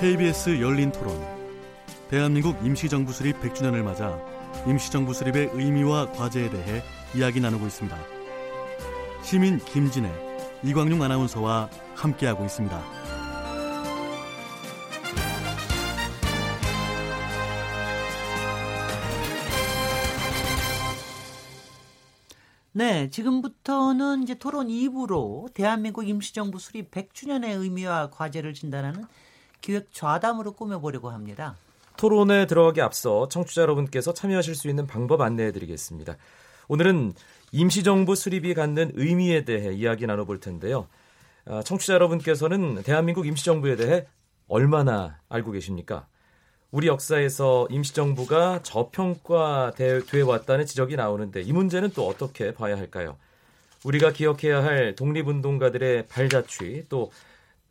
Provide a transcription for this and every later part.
KBS 열린 토론, 대한민국 임시정부 수립 100주년을 맞아 임시정부 수립의 의미와 과제에 대해 이야기 나누고 있습니다. 시민 김진애, 이광용 아나운서와 함께하고 있습니다. 네, 지금부터는 이제 토론 2부로 대한민국 임시정부 수립 100주년의 의미와 과제를 진단하는 기획좌담으로 꾸며보려고 합니다. 토론에 들어가기 앞서 청취자 여러분께서 참여하실 수 있는 방법 안내해드리겠습니다. 오늘은 임시정부 수립이 갖는 의미에 대해 이야기 나눠볼 텐데요. 청취자 여러분께서는 대한민국 임시정부에 대해 얼마나 알고 계십니까? 우리 역사에서 임시정부가 저평가돼 왔다는 지적이 나오는데 이 문제는 또 어떻게 봐야 할까요? 우리가 기억해야 할 독립운동가들의 발자취, 또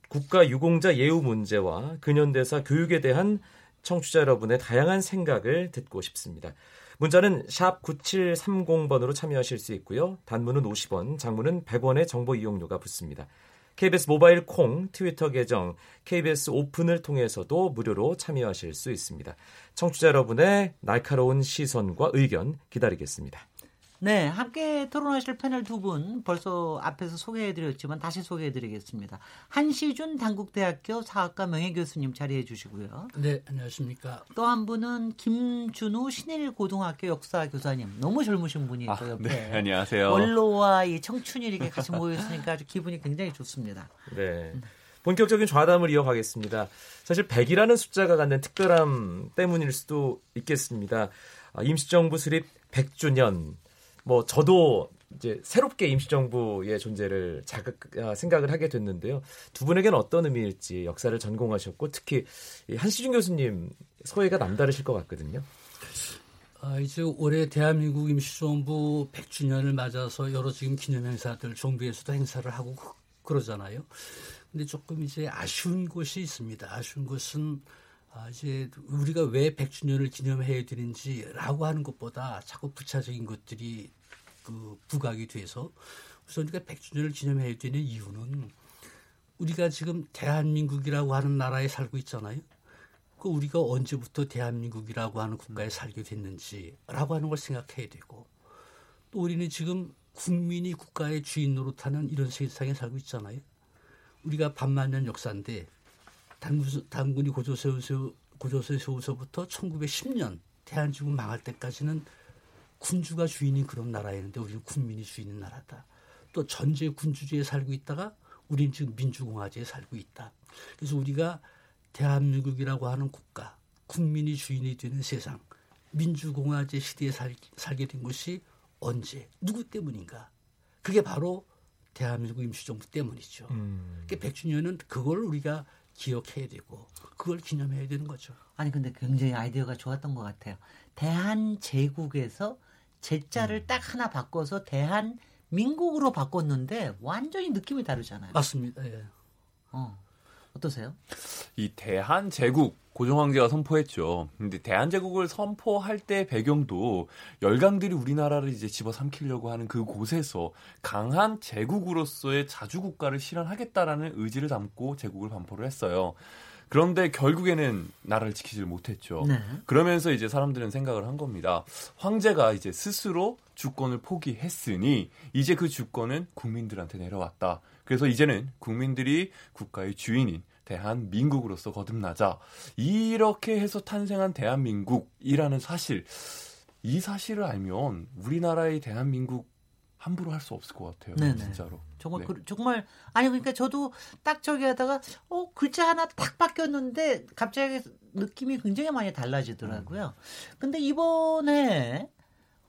국가 유공자 예우 문제와 근현대사 교육에 대한 청취자 여러분의 다양한 생각을 듣고 싶습니다. 문자는 샵 9730번으로 참여하실 수 있고요. 단문은 50원, 장문은 100원의 정보 이용료가 붙습니다. KBS 모바일 콩, 트위터 계정, KBS 오픈을 통해서도 무료로 참여하실 수 있습니다. 청취자 여러분의 날카로운 시선과 의견 기다리겠습니다. 네, 함께 토론하실 패널 두 분 벌써 앞에서 소개해드렸지만 다시 소개해드리겠습니다. 한시준 단국대학교 사학과 명예교수님 자리해 주시고요. 네, 안녕하십니까. 또 한 분은 김준우 신일고등학교 역사교사님. 너무 젊으신 분이 또 옆에. 네, 안녕하세요. 원로와 이 청춘이 이렇게 같이 모였으니까 아주 기분이 굉장히 좋습니다. 네. 본격적인 좌담을 이어가겠습니다. 사실 100이라는 숫자가 갖는 특별함 때문일 수도 있겠습니다. 임시정부 수립 100주년. 뭐 저도 이제 새롭게 임시정부의 존재를 생각을 하게 됐는데요. 두 분에게는 어떤 의미일지 역사를 전공하셨고 특히 한시준 교수님 소회가 남다르실 것 같거든요. 이제 올해 대한민국 임시정부 100주년을 맞아서 여러 지금 기념행사들 정부에서도 행사를 하고 그러잖아요. 근데 조금 이제 아쉬운 곳이 있습니다. 아쉬운 곳은 이제 우리가 왜 100주년을 기념해야 되는지라고 하는 것보다 자꾸 부차적인 것들이 부각이 돼서 우선 우리가 100주년을 기념해야 되는 이유는 우리가 지금 대한민국이라고 하는 나라에 살고 있잖아요. 그 우리가 언제부터 대한민국이라고 하는 국가에 살게 됐는지라고 하는 걸 생각해야 되고 또 우리는 지금 국민이 국가의 주인 노릇하는 이런 세상에 살고 있잖아요. 우리가 반만 년 역사인데 단군이 고조세우서부터 1910년 대한제국 망할 때까지는 군주가 주인인 그런 나라였는데 우리는 국민이 주인인 나라다. 또 전제 군주제에 살고 있다가 우리는 지금 민주공화제에 살고 있다. 그래서 우리가 대한민국이라고 하는 국가, 국민이 주인이 되는 세상, 민주공화제 시대에 살게 된 것이 언제, 누구 때문인가? 그게 바로 대한민국 임시정부 때문이죠. 그러니까 100주년은 그걸 우리가 기억해야 되고 그걸 기념해야 되는 거죠. 아니 근데 굉장히 아이디어가 좋았던 것 같아요. 대한제국에서 제자를 딱 하나 바꿔서 대한민국으로 바꿨는데 완전히 느낌이 다르잖아요. 맞습니다. 예. 어떠세요? 이 대한제국 고종황제가 선포했죠. 근데 대한제국을 선포할 때 배경도 열강들이 우리나라를 이제 집어삼키려고 하는 그 곳에서 강한 제국으로서의 자주국가를 실현하겠다라는 의지를 담고 제국을 반포를 했어요. 그런데 결국에는 나라를 지키질 못했죠. 네. 그러면서 이제 사람들은 생각을 한 겁니다. 황제가 이제 스스로 주권을 포기했으니 이제 그 주권은 국민들한테 내려왔다. 그래서 이제는 국민들이 국가의 주인인 대한민국으로서 거듭나자. 이렇게 해서 탄생한 대한민국이라는 사실. 이 사실을 알면 우리나라의 대한민국 함부로 할 수 없을 것 같아요. 네네. 진짜로. 정말, 네. 정말 아니 그러니까 저도 딱 저기 하다가 글자 하나 딱 바뀌었는데 갑자기 느낌이 굉장히 많이 달라지더라고요. 근데 이번에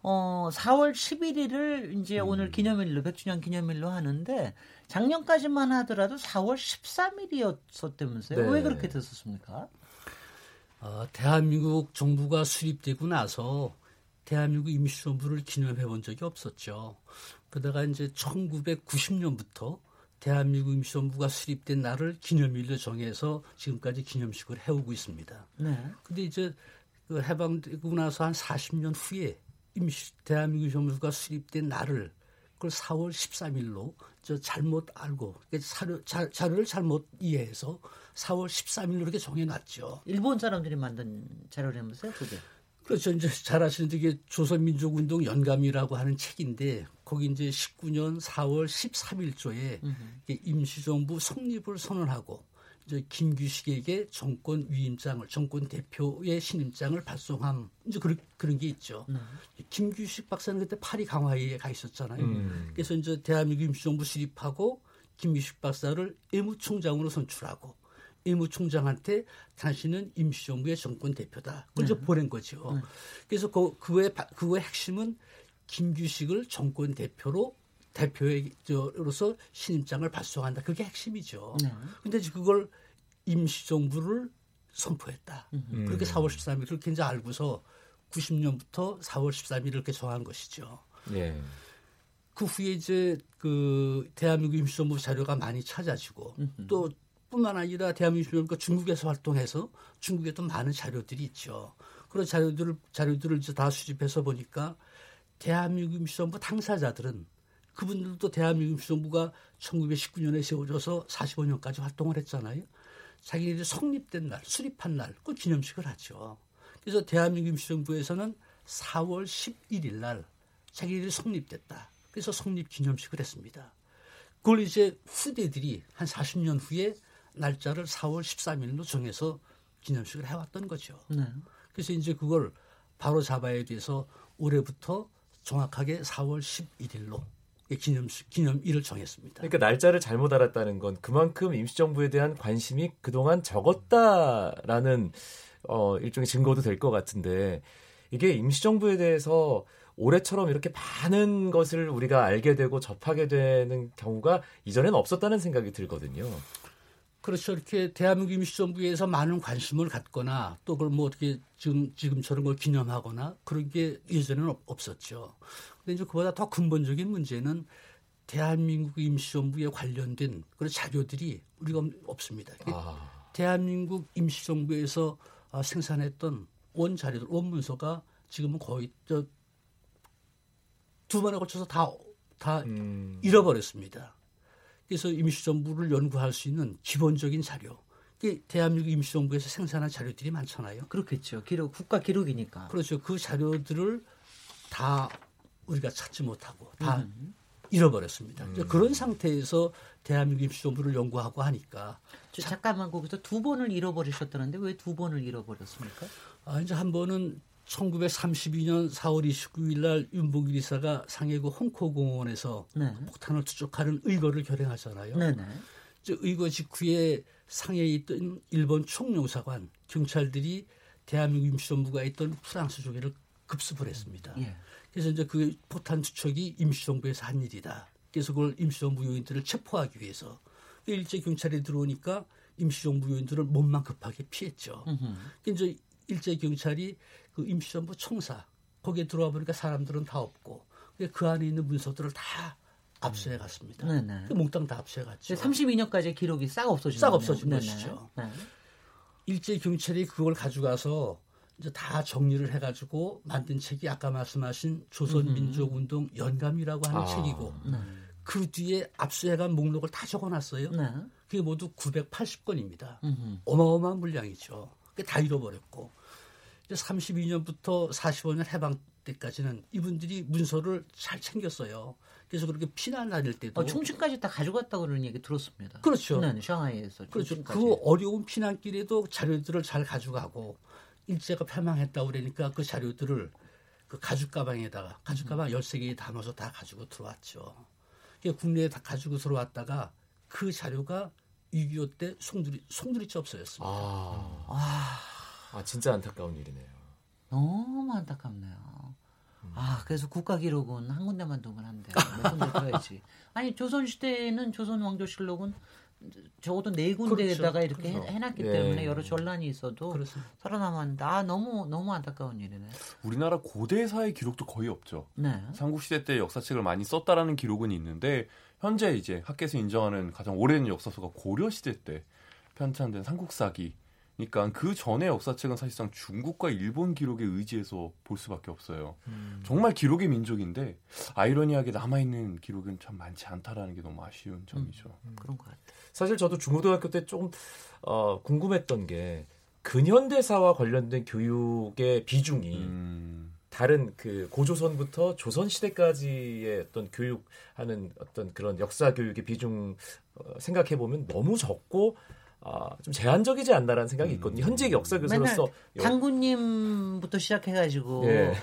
4월 11일을 이제 오늘 기념일로 100주년 기념일로 하는데 작년까지만 하더라도 4월 13일이었었다면서요. 네. 왜 그렇게 됐었습니까? 대한민국 정부가 수립되고 나서 대한민국 임시정부를 기념해 본 적이 없었죠. 그러다가 이제 1990년부터 대한민국 임시정부가 수립된 날을 기념일로 정해서 지금까지 기념식을 해오고 있습니다. 네. 근데 이제 해방되고 나서 한 40년 후에 대한민국 임시정부가 수립된 날을 그걸 4월 13일로 저 잘못 알고 자료를 잘못 이해해서 4월 13일로 이렇게 정해놨죠. 일본 사람들이 만든 자료라면서요, 그게? 그렇죠. 이제 잘 아시는데 이게 조선민족운동 연감이라고 하는 책인데 거기 이제 19년 4월 13일조에 임시정부 성립을 선언하고 이제 김규식에게 정권 위임장을, 정권 대표의 신임장을 발송함, 이제 그런 게 있죠. 김규식 박사는 그때 파리 강화회에 가 있었잖아요. 그래서 이제 대한민국 임시정부 수립하고 김규식 박사를 외무총장으로 선출하고 외무총장한테 당신은 임시정부의 정권 대표다. 그걸 이제 보낸 거죠. 그래서 그거의 핵심은 김규식을 정권 대표로 대표로서 신임장을 발송한다. 그게 핵심이죠. 그런데 그걸 임시정부를 선포했다. 그렇게 4월 13일 그렇게 이제 알고서 90년부터 4월 13일 이렇게 정한 것이죠. 네. 그 후에 이제 그 대한민국 임시정부 자료가 많이 찾아지고 또 뿐만 아니라 대한민국 임시정부가 중국에서 활동해서 중국에도 많은 자료들이 있죠. 그런 자료들을 이제 다 수집해서 보니까 대한민국 임시정부 당사자들은 그분들도 대한민국 임시정부가 1919년에 세워져서 45년까지 활동을 했잖아요. 자기네들이 성립된 날, 수립한 날, 그 기념식을 하죠. 그래서 대한민국 임시정부에서는 4월 11일 날 자기네들이 성립됐다. 그래서 성립 기념식을 했습니다. 그걸 이제 후대들이 한 40년 후에 날짜를 4월 13일로 정해서 기념식을 해왔던 거죠. 네. 그래서 이제 그걸 바로 잡아야 돼서 올해부터 정확하게 4월 11일로 기념일을 정했습니다. 그러니까 날짜를 잘못 알았다는 건 그만큼 임시정부에 대한 관심이 그동안 적었다라는 일종의 증거도 될 것 같은데 이게 임시정부에 대해서 올해처럼 이렇게 많은 것을 우리가 알게 되고 접하게 되는 경우가 이전에는 없었다는 생각이 들거든요. 그렇죠. 이렇게 대한민국 임시정부에서 많은 관심을 갖거나 또 그걸 뭐 어떻게 지금처럼 걸 기념하거나 그런 게 예전에는 없었죠. 근데 이제 그보다 더 근본적인 문제는 대한민국 임시정부에 관련된 그런 자료들이 우리가 없습니다. 대한민국 임시정부에서 생산했던 원자료들, 원문서가 지금은 거의 두 번에 걸쳐서 다 잃어버렸습니다. 그래서 임시정부를 연구할 수 있는 기본적인 자료, 그게 대한민국 임시정부에서 생산한 자료들이 많잖아요. 그렇겠죠. 국가 기록이니까. 그렇죠. 그 자료들을 다 우리가 찾지 못하고 다 잃어버렸습니다. 그런 상태에서 대한민국 임시정부를 연구하고 하니까. 잠깐만, 거기서 두 번을 잃어버리셨다는데 왜 두 번을 잃어버렸습니까? 이제 한 번은 1932년 4월 29일 날 윤봉길 이사가 상해구 홍콩공원에서 폭탄을 투척하는 의거를 결행하잖아요. 의거 직후에 상해에 있던 일본 총영사관 경찰들이 대한민국 임시정부가 있던 프랑스 조개를 급습을 했습니다. 그래서 이제 그 폭탄 투척이 임시정부에서 한 일이다. 그래서 그걸 임시정부 요인들을 체포하기 위해서 일제 경찰이 들어오니까 임시정부 요인들을 몸만 급하게 피했죠. 이제 일제 경찰이 그 임시정부 청사 거기에 들어와 보니까 사람들은 다 없고 그 안에 있는 문서들을 다 압수해 갔습니다. 몽땅 다 압수해 갔죠. 32년까지의 기록이 싹 없어진 것이죠. 일제 경찰이 그걸 가져가서 이제 다 정리를 해가지고 만든 책이 아까 말씀하신 조선민족운동 연감이라고 하는 책이고 그 뒤에 압수해간 목록을 다 적어놨어요. 그게 모두 980건입니다. 어마어마한 물량이죠. 다 잃어버렸고 32년부터 45년 해방 때까지는 이분들이 문서를 잘 챙겼어요. 그래서 그렇게 피난 다닐 때도 충칭까지 다 가져갔다고 그런 얘기 들었습니다. 그렇죠. 샹하이에서 그렇죠. 그 어려운 피난길에도 자료들을 잘 가져가고 일제가 패망했다고 그러니까 그 자료들을 그 가죽가방에다가 가죽가방 13개에 담아서 다 가지고 들어왔죠. 그러니까 국내에 다 가지고 들어왔다가 그 자료가 6.25 때 송두리째 없어졌습니다. 진짜 안타까운 일이네요. 너무 안타깝네요. 그래서 국가기록은 한 군데만 두면 안 돼요. 몇 군데 둬야지. 아니 조선시대에는 조선왕조실록은 적어도 네 군데에다가 이렇게 해놨기 때문에 여러 전란이 있어도 살아남았는데 너무 안타까운 일이네. 우리나라 고대사의 기록도 거의 없죠. 삼국시대 때 역사책을 많이 썼다라는 기록은 있는데 현재 이제 학계에서 인정하는 가장 오랜 역사서가 고려시대 때 편찬된 삼국사기 그러니까 그 전의 역사책은 사실상 중국과 일본 기록에 의지해서 볼 수밖에 없어요. 정말 기록의 민족인데 아이러니하게 남아있는 기록은 참 많지 않다라는 게 너무 아쉬운 점이죠. 그런 것 같아요. 사실 저도 중고등학교 때 조금 궁금했던 게 근현대사와 관련된 교육의 비중이 다른 그 고조선부터 조선시대까지의 어떤 교육하는 어떤 그런 역사 교육의 비중 생각해보면 너무 적고 좀 제한적이지 않나라는 생각이 있거든요. 현재 역사 교사로서 당군님부터 시작해가지고 예.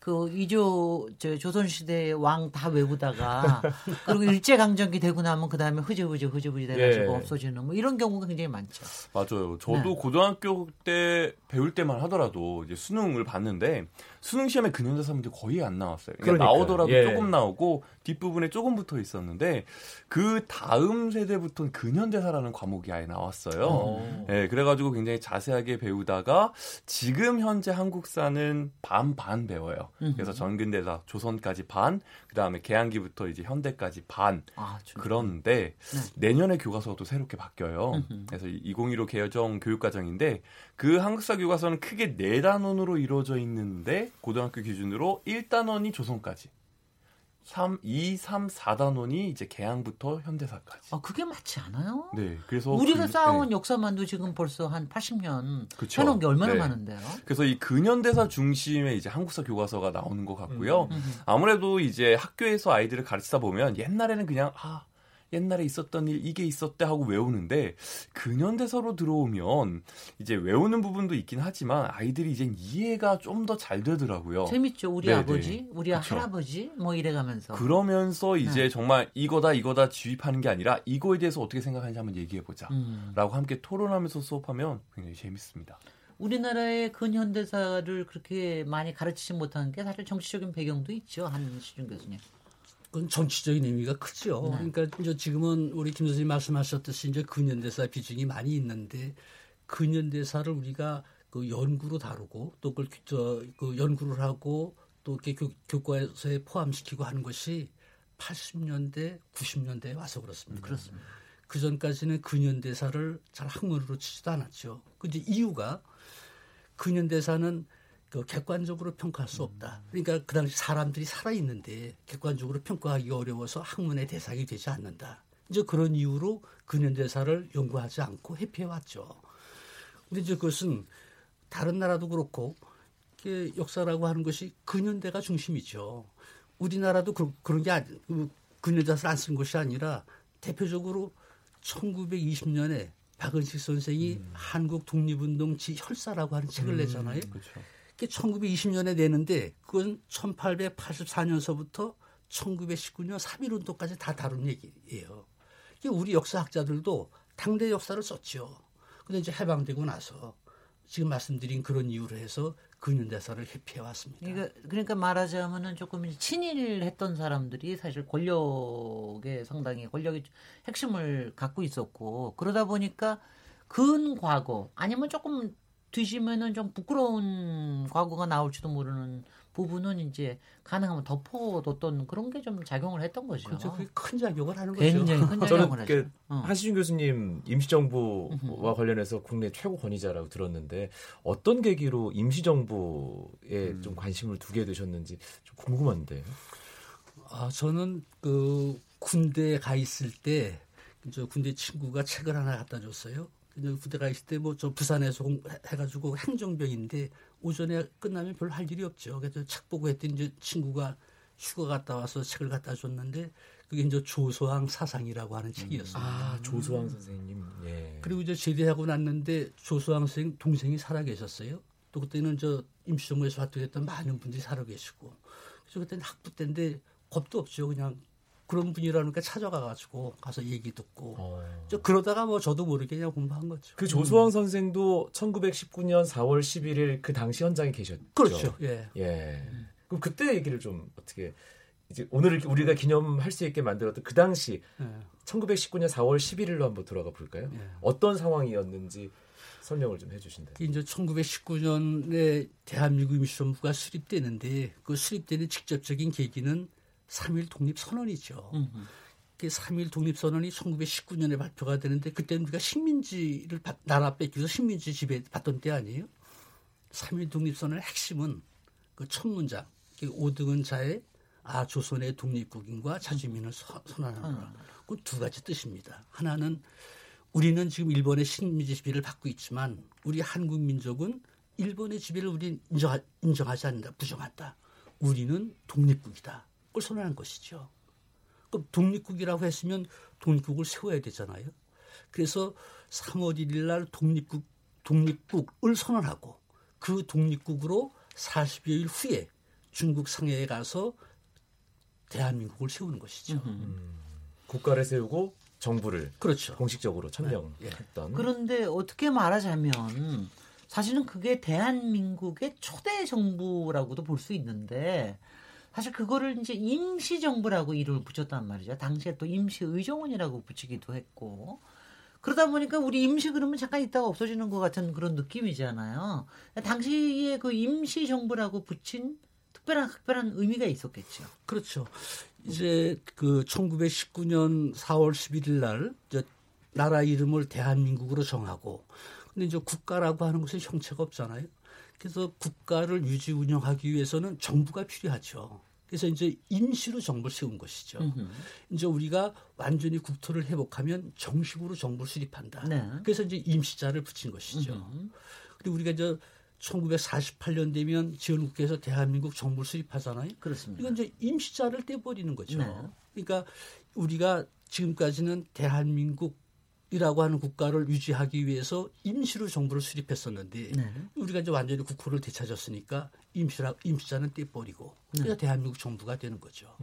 그 이조 조선시대 왕 다 외우다가 그리고 일제강점기 되고 나면 그 다음에 흐지부지 돼가지고 예. 없어지는 뭐 이런 경우가 굉장히 많죠. 맞아요. 저도 네. 고등학교 때 배울 때만 하더라도 이제 수능을 봤는데 수능 시험에 근현대사 문제 거의 안 나왔어요. 그러니까 나오더라도 예. 조금 나오고 뒷부분에 조금 붙어 있었는데 그 다음 세대부터는 근현대사라는 과목이 아예 나왔어요. 예, 그래가지고 굉장히 자세하게 배우다가 지금 현재 한국사는 반반 배워요. 그래서 전근대사 조선까지 반, 그 다음에 개항기부터 이제 현대까지 반. 그런데 내년에 교과서가 또 새롭게 바뀌어요. 그래서 2015 개정 교육과정인데 그 한국사 교과서는 크게 4단원으로 이루어져 있는데 고등학교 기준으로 1단원이 조선까지 2, 3, 4단원이 이제 개항부터 현대사까지. 아, 그게 맞지 않아요? 네. 그래서 우리가 쌓아온 네. 역사만도 지금 벌써 한 80년 해놓은 게 얼마나 네. 많은데요. 그래서 이 근현대사 중심의 이제 한국사 교과서가 나오는 것 같고요. 아무래도 이제 학교에서 아이들을 가르치다 보면 옛날에는 그냥 옛날에 있었던 일 이게 있었대 하고 외우는데 근현대사로 들어오면 이제 외우는 부분도 있긴 하지만 아이들이 이제 이해가 좀 더 잘 되더라고요. 재밌죠. 우리 네네. 아버지, 우리 그쵸. 할아버지 뭐 이래가면서. 그러면서 이제 네. 정말 이거다 주입하는 게 아니라 이거에 대해서 어떻게 생각하는지 한번 얘기해보자 라고 함께 토론하면서 수업하면 굉장히 재밌습니다. 우리나라의 근현대사를 그렇게 많이 가르치지 못하는 게 사실 정치적인 배경도 있죠. 한시준 교수님. 그건 정치적인 의미가 크죠. 네. 그러니까 이제 지금은 우리 김 선생님 말씀하셨듯이 이제 근현대사 비중이 많이 있는데 근현대사를 우리가 그 연구로 다루고 또 그걸 그 연구를 하고 또 이렇게 교과서에 포함시키고 하는 것이 80년대, 90년대에 와서 그렇습니다. 그렇습니다. 그 전까지는 근현대사를 잘 학문으로 치지도 않았죠. 근데 이유가 근현대사는 그 객관적으로 평가할 수 없다. 그러니까 그 당시 사람들이 살아있는데 객관적으로 평가하기가 어려워서 학문의 대상이 되지 않는다. 이제 그런 이유로 근현대사를 연구하지 않고 회피해왔죠. 근데 이제 그것은 다른 나라도 그렇고 역사라고 하는 것이 근현대가 중심이죠. 우리나라도 그런 게 근현대사를 안 쓴 것이 아니라 대표적으로 1920년에 박은식 선생이 한국 독립운동 지혈사라고 하는 책을 내잖아요. 그렇죠. 그게 1920년에 내는데 그건 1884년서부터 1919년 3.1운동까지 다 다룬 얘기예요. 이게 우리 역사학자들도 당대 역사를 썼죠. 그런데 이제 해방되고 나서 지금 말씀드린 그런 이유로 해서 근현대사를 회피해왔습니다. 그러니까 말하자면은 조금 친일했던 사람들이 사실 권력에 상당히 권력의 핵심을 갖고 있었고 그러다 보니까 근과거 아니면 조금 뒤지면은 좀 부끄러운 과거가 나올지도 모르는 부분은 이제 가능하면 덮어뒀던 그런 게 좀 작용을 했던 거죠. 그렇죠. 그게 큰 작용을 하는 거죠. 굉장히 큰 작용을 하죠. 저는 한시준 교수님 임시정부와 관련해서 국내 최고 권위자라고 들었는데 어떤 계기로 임시정부에 좀 관심을 두게 되셨는지 좀 궁금한데요. 저는 그 군대에 가 있을 때 저 군대 친구가 책을 하나 갖다 줬어요. 군대 가 있을 때 뭐 저 부산에서 해가지고 행정병인데 오전에 끝나면 별로 할 일이 없죠. 그래서 책 보고 했더니 이제 친구가 휴가 갔다 와서 책을 갖다 줬는데 그게 이제 조소앙 사상이라고 하는 책이었습니다. 조소앙 선생님. 예. 그리고 이제 제대하고 났는데 조소앙 선생 동생이 살아계셨어요. 또 그때는 저 임시정부에서 활동했던 많은 분들이 살아계시고 그래서 그때는 학부 때인데 겁도 없죠. 그냥 그런 분이라니까 찾아가가지고 가서 얘기 듣고 그러다가 뭐 저도 모르게 그냥 공부한 거죠. 그 조소왕 선생도 1919년 4월 11일 그 당시 현장에 계셨죠. 그렇죠. 예. 그럼 그때 얘기를 좀 어떻게 이제 오늘 우리가 기념할 수 있게 만들었던 그 당시 1919년 4월 11일로 한번 돌아가 볼까요? 예. 어떤 상황이었는지 설명을 좀 해주신다면. 이제 1919년에 대한민국 임시정부가 수립되는데 그 수립되는 직접적인 계기는 3.1 독립선언이죠. 그 3.1 독립선언이 1919년에 발표가 되는데 그때는 우리가 식민지를 나라 뺏기 위해서 식민지 지배 받던 때 아니에요? 3.1 독립선언의 핵심은 그 첫 문장, 그 오등은 자의 아 조선의 독립국인과 자주민을 선언하라. 그 두 가지 뜻입니다. 하나는 우리는 지금 일본의 식민지 지배를 받고 있지만 우리 한국 민족은 일본의 지배를 우리는 인정하지 않는다, 부정한다. 우리는 독립국이다. 그걸 선언한 것이죠. 그럼 독립국이라고 했으면 독립국을 세워야 되잖아요. 그래서 3월 1일 날 독립국을 선언하고 그 독립국으로 40여일 후에 중국 상해에 가서 대한민국을 세우는 것이죠. 국가를 세우고 정부를 그렇죠. 공식적으로 천명했던. 네. 그런데 어떻게 말하자면 사실은 그게 대한민국의 초대 정부라고도 볼 수 있는데 사실 그거를 이제 임시 정부라고 이름을 붙였단 말이죠. 당시에 또 임시 의정원이라고 붙이기도 했고 그러다 보니까 우리 임시 그러면 잠깐 있다가 없어지는 것 같은 그런 느낌이잖아요. 당시에 그 임시 정부라고 붙인 특별한 의미가 있었겠죠. 그렇죠. 이제 그 1919년 4월 11일 날 이제 나라 이름을 대한민국으로 정하고 근데 이제 국가라고 하는 것에 형체가 없잖아요. 그래서 국가를 유지 운영하기 위해서는 정부가 필요하죠. 그래서 이제 임시로 정부를 세운 것이죠. 이제 우리가 완전히 국토를 회복하면 정식으로 정부를 수립한다. 네. 그래서 이제 임시자를 붙인 것이죠. 그리고 우리가 이제 1948년 되면 지원국회에서 대한민국 정부를 수립하잖아요. 그렇습니다. 이건 이제 임시자를 떼버리는 거죠. 네. 그러니까 우리가 지금까지는 대한민국이라고 하는 국가를 유지하기 위해서 임시로 정부를 수립했었는데 네. 우리가 이제 완전히 국호를 되찾았으니까 임시자는 떼버리고 그래서 네. 대한민국 정부가 되는 거죠.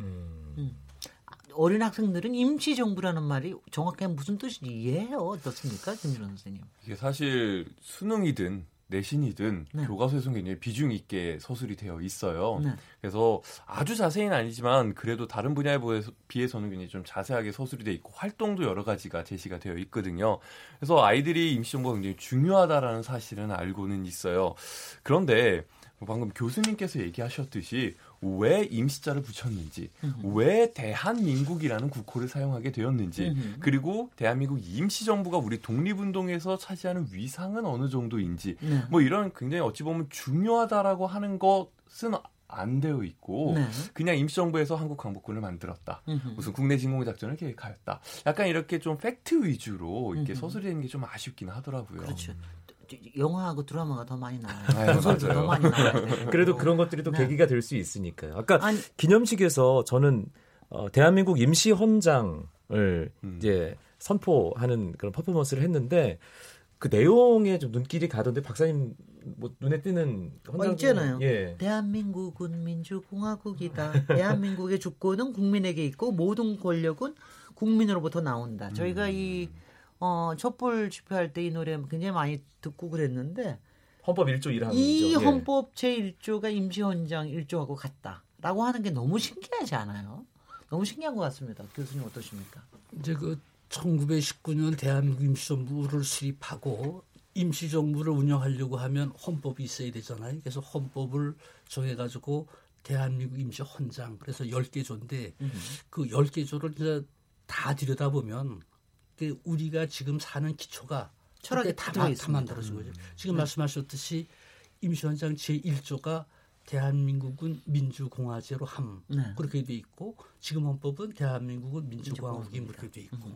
어린 학생들은 임시 정부라는 말이 정확히 무슨 뜻인지 이해해요? 어떻습니까, 김준호 선생님? 이게 사실 수능이든 내신이든 네. 교과서에서 굉장히 비중 있게 서술이 되어 있어요. 네. 그래서 아주 자세히는 아니지만 그래도 다른 분야에 비해서는 굉장히 좀 자세하게 서술이 되어 있고 활동도 여러 가지가 제시가 되어 있거든요. 그래서 아이들이 임시정부가 굉장히 중요하다라는 사실은 알고는 있어요. 그런데 방금 교수님께서 얘기하셨듯이 왜 임시자를 붙였는지, 왜 대한민국이라는 국호를 사용하게 되었는지, 그리고 대한민국 임시정부가 우리 독립운동에서 차지하는 위상은 어느 정도인지, 뭐 이런 굉장히 어찌 보면 중요하다라고 하는 것은 안 되어 있고 네. 그냥 임시정부에서 한국 광복군을 만들었다. 무슨 국내 진공 작전을 계획하였다. 약간 이렇게 좀 팩트 위주로 이렇게 서술이 되는 게 좀 아쉽긴 하더라고요. 그렇죠. 영화하고 드라마가 더 많이 나와요. 소설도 더 많이 나와요. 그래도 그런 것들이 또 네. 계기가 될 수 있으니까요. 아까 기념식에서 저는 대한민국 임시 헌장을 이제 선포하는 그런 퍼포먼스를 했는데 그 내용에 좀 눈길이 가던데 박사님 뭐 눈에 띄는 헌장 있잖아요. 예. 대한민국은 민주공화국이다. 대한민국의 주권은 국민에게 있고 모든 권력은 국민으로부터 나온다. 저희가 이 촛불 집회할 때 이 노래 굉장히 많이 듣고 그랬는데 헌법 1조 1항이죠. 이 헌법 제1조가 임시헌장 1조하고 같다라고 하는 게 너무 신기하지 않아요? 너무 신기한 것 같습니다. 교수님 어떠십니까? 이제 그 1919년 대한민국 임시정부를 수립하고 임시정부를 운영하려고 하면 헌법이 있어야 되잖아요. 그래서 헌법을 정해가지고 대한민국 임시헌장 그래서 10개 조인데 그 10개 조를 이제 다 들여다보면 우리가 지금 사는 기초가 철학에 다 만들어진 거죠. 지금 말씀하셨듯이 임시헌장 제1조가 대한민국은 민주공화제로 함 그렇게 돼 있고 지금 헌법은 대한민국은 민주공화국이 그렇게 돼 있고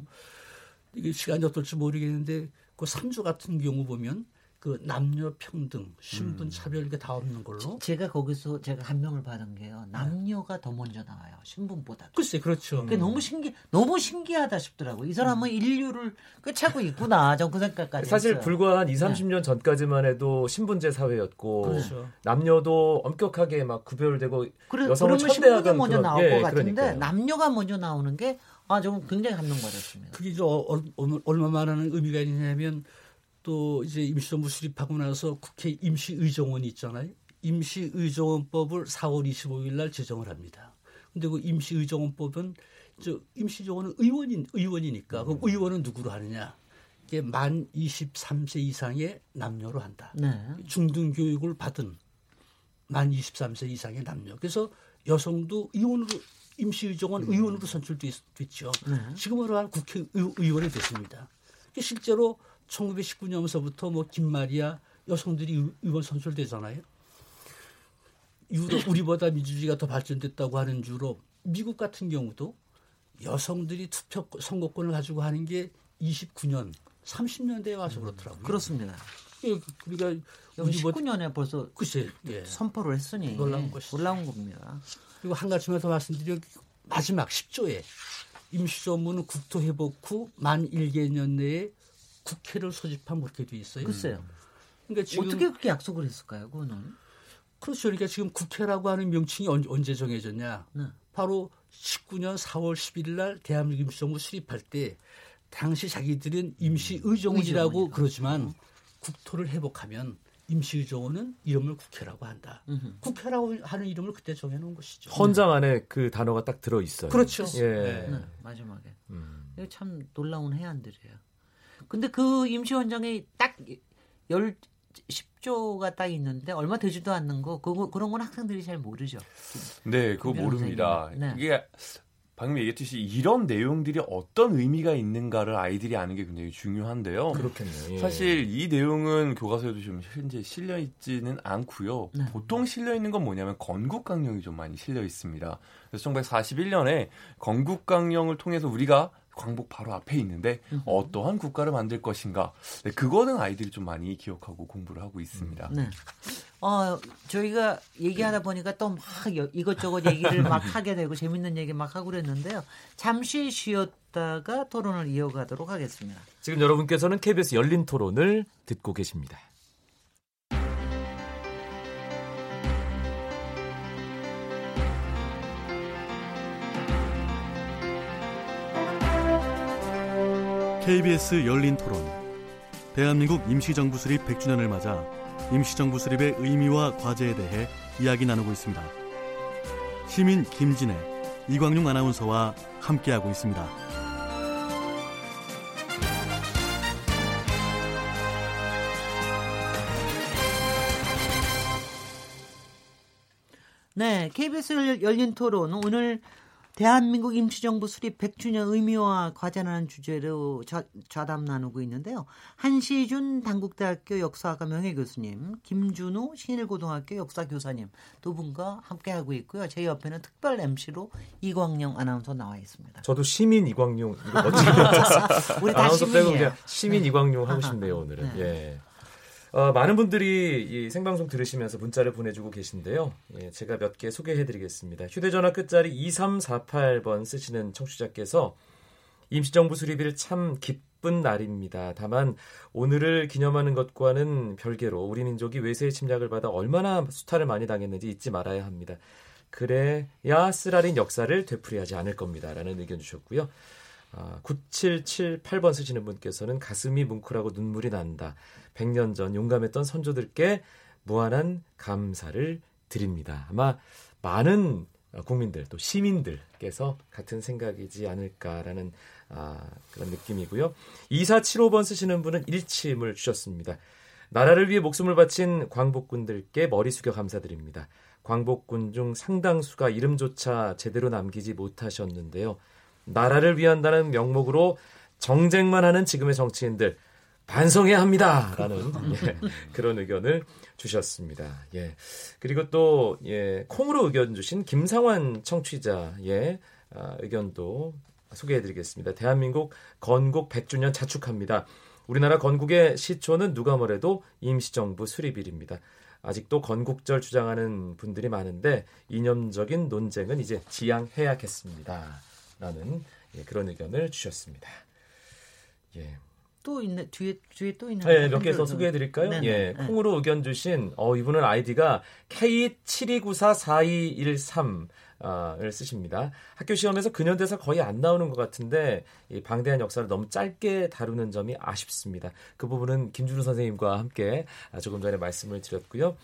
이게 시간이 어떨지 모르겠는데 그 3조 같은 경우 보면 그 남녀 평등, 신분 차별 이게 다 없는 걸로. 제가 거기서 제가 감명을 받은 게요. 남녀가 더 먼저 나와요. 신분보다. 글쎄, 그렇죠. 그게 너무 신기하다 싶더라고요. 이 사람은 인류를 꿰차고 있구나. 전 그 생각까지. 사실 했어요. 불과 한 20-30년 전까지만 해도 신분제 사회였고 그렇죠. 남녀도 엄격하게 막 구별되고 여성을 천대하던 먼저 나올 것 같은데 그러니까요. 남녀가 먼저 나오는 게 저는 굉장히 감명받았습니다. 그게 얼마만한 의미가 있냐면. 또 이제 임시정부 수립하고 나서 국회 임시의정원이 있잖아요. 임시의정원법을 4월 25일 날 제정을 합니다. 근데 그 임시의정원법은 임시정원은 의원이니까 그럼 의원은 누구로 하느냐? 이게 만 23세 이상의 남녀로 한다. 네. 중등교육을 받은 만 23세 이상의 남녀. 그래서 여성도 의원으로 임시의종은 의원으로 선출됐죠. 지금으로 한 국회의원이 됐습니다. 실제로 1919년서부터 뭐 김마리아 여성들이 의원 선출되잖아요. 유럽 우리보다 민주주의가 더 발전됐다고 하는 유럽, 미국 같은 경우도 여성들이 투표 선거권을 가지고 하는 게 29년, 30년대에 와서 그렇더라고요. 그렇습니다. 예, 그러니까 19년에 벌써 글쎄, 예. 선포를 했으니 놀라운 것이죠. 놀라운 겁니다. 그리고 한 가지만 더 말씀드려 마지막 10조에 임시정부는 국토 회복 후 만 1개년 내에 국회를 소집하면 그렇게 돼 있어요. 글쎄요. 그러니까 지금 어떻게 그렇게 약속을 했을까요? 그거는 그렇죠. 그러니까 지금 국회라고 하는 명칭이 언제 정해졌냐? 네. 바로 19년 4월 11일 날 대한민국 임시정부 수립할 때 당시 자기들은 임시의정이라고 그러지만 국토를 회복하면 임시의정원은 이름을 국회라고 한다. 국회라고 하는 이름을 그때 정해놓은 것이죠. 헌장 안에 그 단어가 딱 들어있어요. 그렇죠. 예. 네. 네, 마지막에. 이거 참 놀라운 해안들이에요. 근데 그 임시헌장이 딱 10조가 딱 있는데 얼마 되지도 않는 거 그런 건 학생들이 잘 모르죠. 네, 그거 모릅니다. 네. 이게 방금 얘기했듯이 이런 내용들이 어떤 의미가 있는가를 아이들이 아는 게 굉장히 중요한데요. 그렇겠네요. 예. 사실 이 내용은 교과서에도 지금 현재 실려 있지는 않고요. 네. 보통 실려 있는 건 뭐냐면 건국강령이 좀 많이 실려 있습니다. 그래서 1941년에 건국강령을 통해서 우리가 광복 바로 앞에 있는데 어떠한 국가를 만들 것인가. 네, 그거는 아이들이 좀 많이 기억하고 공부를 하고 있습니다. 네. 저희가 얘기하다 보니까 또 막 이것저것 얘기를 막 하게 되고 재밌는 얘기 막 하고 그랬는데요. 잠시 쉬었다가 토론을 이어가도록 하겠습니다. 지금 여러분께서는 KBS 열린 토론을 듣고 계십니다. KBS 열린 토론. 대한민국 임시정부 수립 100주년을 맞아 임시정부 수립의 의미와 과제에 대해 이야기 나누고 있습니다. 시민 김진애, 이광용 아나운서와 함께하고 있습니다. 네, KBS 열린 토론 오늘 대한민국 임시정부 수립 100주년 의미와 과제라는 주제로 좌담 나누고 있는데요. 한시준 단국대학교 역사학과 명예교수님, 김준우 신일고등학교 역사교사님 두 분과 함께하고 있고요. 제 옆에는 특별 MC로 이광용 아나운서 나와 있습니다. 저도 시민 이광용. 우리 다 시민이에요. 시민 이광용 하고 싶네요. 오늘은. 네. 예. 많은 분들이 이 생방송 들으시면서 문자를 보내주고 계신데요. 예, 제가 몇 개 소개해드리겠습니다. 휴대전화 끝자리 2348번 쓰시는 청취자께서 임시정부 수립일 참 기쁜 날입니다. 다만 오늘을 기념하는 것과는 별개로 우리 민족이 외세의 침략을 받아 얼마나 수탈을 많이 당했는지 잊지 말아야 합니다. 그래야 쓰라린 역사를 되풀이하지 않을 겁니다. 라는 의견 주셨고요. 9778번 쓰시는 분께서는 가슴이 뭉클하고 눈물이 난다. 100년 전 용감했던 선조들께 무한한 감사를 드립니다. 아마 많은 국민들 또 시민들께서 같은 생각이지 않을까라는 그런 느낌이고요. 2475번 쓰시는 분은 일침을 주셨습니다. 나라를 위해 목숨을 바친 광복군들께 머리 숙여 감사드립니다. 광복군 중 상당수가 이름조차 제대로 남기지 못하셨는데요. 나라를 위한다는 명목으로 정쟁만 하는 지금의 정치인들 반성해야 합니다라는 예, 그런 의견을 주셨습니다. 예, 그리고 또 예, 콩으로 의견 주신 김상환 청취자의 의견도 소개해드리겠습니다. 대한민국 건국 100주년 자축합니다. 우리나라 건국의 시초는 누가 뭐래도 임시정부 수립일입니다. 아직도 건국절 주장하는 분들이 많은데 이념적인 논쟁은 이제 지양해야겠습니다. 라는 예, 그런 의견을 주셨습니다. 예. 또 있네 뒤에 또 있는. 예, 몇 개 더 소개해드릴까요? 네네. 예, 콩으로 의견 주신 이분은 아이디가 K72944213 을 쓰십니다. 학교 시험에서 근현대사 거의 안 나오는 것 같은데 이 방대한 역사를 너무 짧게 다루는 점이 아쉽습니다. 그 부분은 김준우 선생님과 함께 조금 전에 말씀을 드렸고요.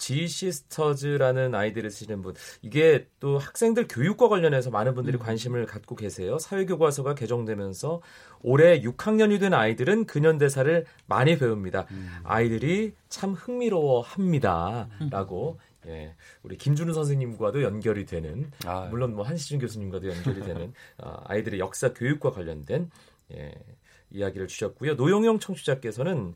G시스터즈라는 아이디를 쓰시는 분. 이게 또 학생들 교육과 관련해서 많은 분들이 관심을 갖고 계세요. 사회교과서가 개정되면서 올해 6학년이 된 아이들은 근현대사를 많이 배웁니다. 아이들이 참 흥미로워합니다. 라고 예, 우리 김준우 선생님과도 연결이 되는, 물론 뭐 한시준 교수님과도 연결이 되는 아이들의 역사 교육과 관련된 예, 이야기를 주셨고요. 노영영 청취자께서는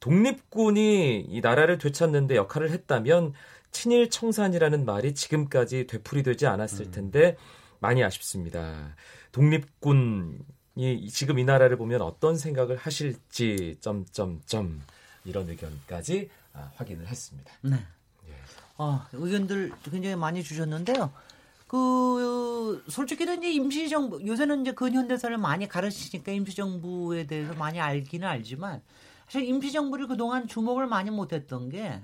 독립군이 이 나라를 되찾는데 역할을 했다면 친일 청산이라는 말이 지금까지 되풀이되지 않았을 텐데 많이 아쉽습니다. 독립군이 지금 이 나라를 보면 어떤 생각을 하실지 ... 이런 의견까지 확인을 했습니다. 네. 예. 의견들 굉장히 많이 주셨는데요. 솔직히는 이제 임시정부, 요새는 이제 근현대사를 많이 가르치니까 임시정부에 대해서 많이 알기는 알지만, 사실 임시정부를 그동안 주목을 많이 못했던 게,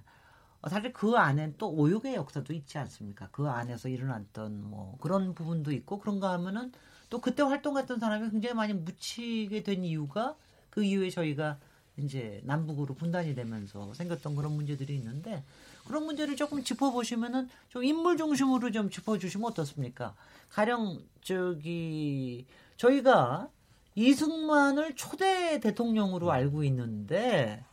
사실 그 안에 또 오욕의 역사도 있지 않습니까? 그 안에서 일어났던 뭐 그런 부분도 있고, 그런가 하면은 또 그때 활동했던 사람이 굉장히 많이 묻히게 된 이유가, 그 이후에 저희가 이제 남북으로 분단이 되면서 생겼던 그런 문제들이 있는데, 그런 문제를 조금 짚어보시면은 좀 인물 중심으로 좀 짚어주시면 어떻습니까? 가령 저희가 이승만을 초대 대통령으로 알고 있는데,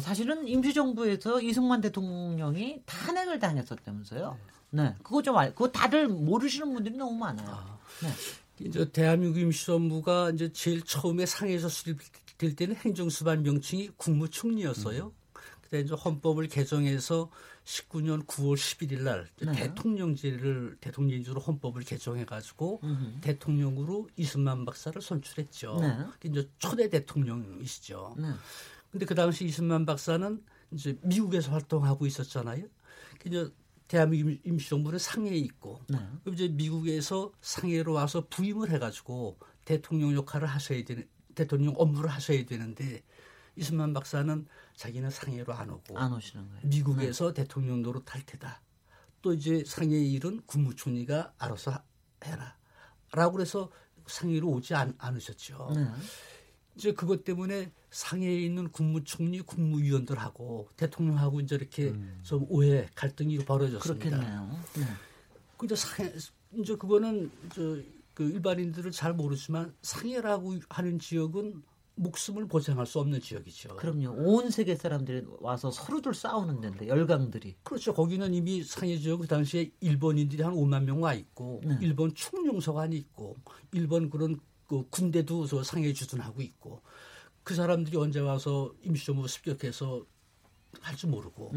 사실은 임시정부에서 이승만 대통령이 탄핵을 당했었다면서요? 네, 그거 다들 모르시는 분들이 너무 많아요. 네. 이제 대한민국 임시정부가 이제 제일 처음에 상해에서 수립될 때는 행정수반 명칭이 국무총리였어요. 그때 이제 헌법을 개정해서 19년 9월 11일 날 네. 대통령제로 헌법을 개정해가지고 대통령으로 이승만 박사를 선출했죠. 네. 이제 초대 대통령이시죠. 네. 근데 그 당시 이승만 박사는 이제 미국에서 활동하고 있었잖아요. 이제 대한민국 임시정부는 상해에 있고, 네. 그럼 이제 미국에서 상해로 와서 부임을 해가지고 대통령 역할을 하셔야 되는, 대통령 업무를 하셔야 되는데, 이승만 박사는 자기는 상해로 안 오고, 안 오시는 거예요. 미국에서 네. 대통령 노릇할 테다. 또 이제 상해의 일은 국무총리가 알아서 해라.라고 그래서 상해로 오지 않으셨죠. 네. 이제 그것 때문에 상해에 있는 국무총리, 국무위원들하고 대통령하고 이제 이렇게 좀 오해, 갈등이 벌어졌습니다. 그렇겠네요. 네. 근데 이제 그거는 그 일반인들은 잘 모르지만 상해라고 하는 지역은 목숨을 보장할 수 없는 지역이죠. 그럼요. 온 세계 사람들이 와서 서로들 싸우는 데인데, 열강들이. 그렇죠. 거기는 이미 상해 지역 그 당시에 일본인들이 한 5만 명 와 있고, 네. 일본 총영사관이 있고, 일본 그런 그 군대도 저 상해 주둔하고 있고, 그 사람들이 언제 와서 임시정부 습격해서 할 줄 모르고,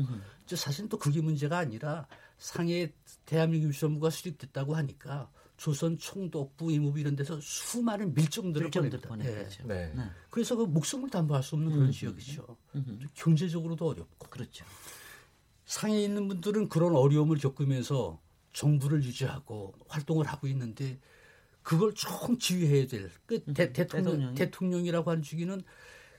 사실 또 그게 문제가 아니라 상해 대한민국 임시정부가 수립됐다고 하니까 조선 총독부 임무부 이런 데서 수많은 밀정들을 보냅니다. 네. 네. 네. 그래서 그 목숨을 담보할 수 없는 그런 지역이죠. 경제적으로도 어렵고. 그렇죠. 상해에 있는 분들은 그런 어려움을 겪으면서 정부를 유지하고 활동을 하고 있는데, 그걸 총 지휘해야 될 그 대통령이라고 하는 주기는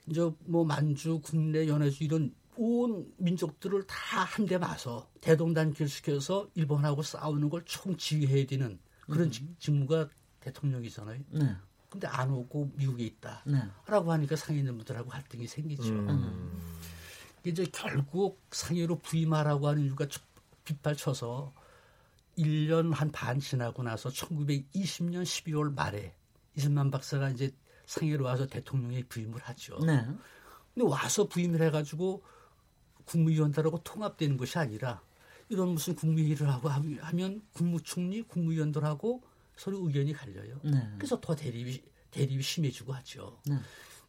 이제 뭐 만주, 국내, 연해주 이런 온 민족들을 다 한데 마서 대동단결 시켜서 일본하고 싸우는 걸 총 지휘해야 되는 그런 직무가 대통령이잖아요. 네. 근데 안 오고 미국에 있다라고 네. 하니까 상해 있는 분들하고 갈등이 생기죠. 이제 결국 상해로 부임하라고 하는 이유가 빗발쳐서 1년 한 반 지나고 나서 1920년 12월 말에 이승만 박사가 이제 상해로 와서 대통령에 부임을 하죠. 네. 근데 와서 부임을 해가지고 국무위원들하고 통합되는 것이 아니라, 이런 무슨 국무회의를 하고 하면 국무총리, 국무위원들하고 서로 의견이 갈려요. 네. 그래서 더 대립이 심해지고 하죠. 네.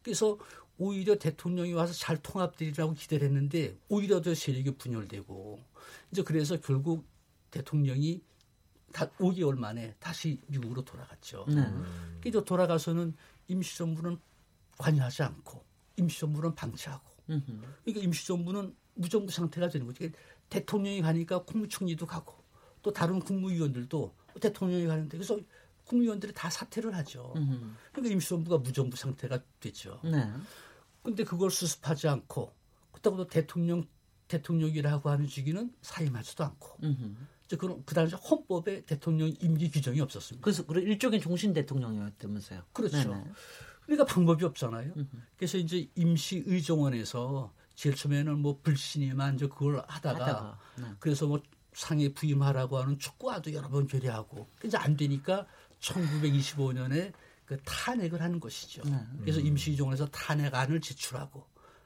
그래서 오히려 대통령이 와서 잘 통합되리라고 기대를 했는데 오히려 더 세력이 분열되고, 이제 그래서 결국 대통령이 5개월 만에 다시 미국으로 돌아갔죠. 네. 그래서 돌아가서는 임시정부는 관여하지 않고 임시정부는 방치하고, 그러니까 임시정부는 무정부 상태가 되는 거죠. 그러니까 대통령이 가니까 국무총리도 가고 또 다른 국무위원들도 대통령이 가는데, 그래서 국무위원들이 다 사퇴를 하죠. 그러니까 임시정부가 무정부 상태가 되죠. 그런데 네. 그걸 수습하지 않고, 그렇다고 또 대통령이라고 하는 주기는 사임하지도 않고, 그 당시 헌법에 대통령 임기 규정이 없었습니다. 그래서 일종의 종신 대통령이었다면서요. 그렇죠. 네네. 그러니까 방법이 없잖아요. 그래서 이제 임시의정원에서 제일 처음에는 뭐 불신이만 이제 그걸 하다가 네. 그래서 뭐 상해 부임하라고 하는 촉구와도 여러 번 결의하고, 이제 안 되니까 1925년에 그 탄핵을 하는 것이죠. 그래서 임시의정원에서 탄핵안을 제출하고,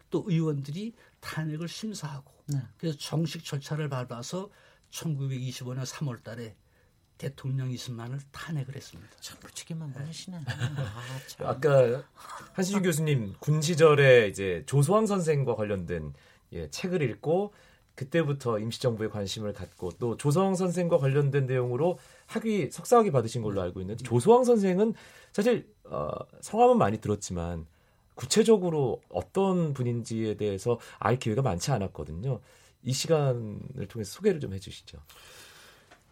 또 의원들이 탄핵을 심사하고 네. 그래서 정식 절차를 밟아서 1925년 3월 달에 대통령 이승만을 탄핵을 했습니다. 참 부치기만 하시네. 아까 한시준 교수님 군 시절에 이제 조소앙 선생과 관련된 예, 책을 읽고 그때부터 임시정부에 관심을 갖고 또 조소앙 선생과 관련된 내용으로 학위 석사학위 받으신 걸로 알고 있는데 조소앙 선생은 사실 성함은 많이 들었지만 구체적으로 어떤 분인지에 대해서 알 기회가 많지 않았거든요. 이 시간을 통해서 소개를 좀 해주시죠.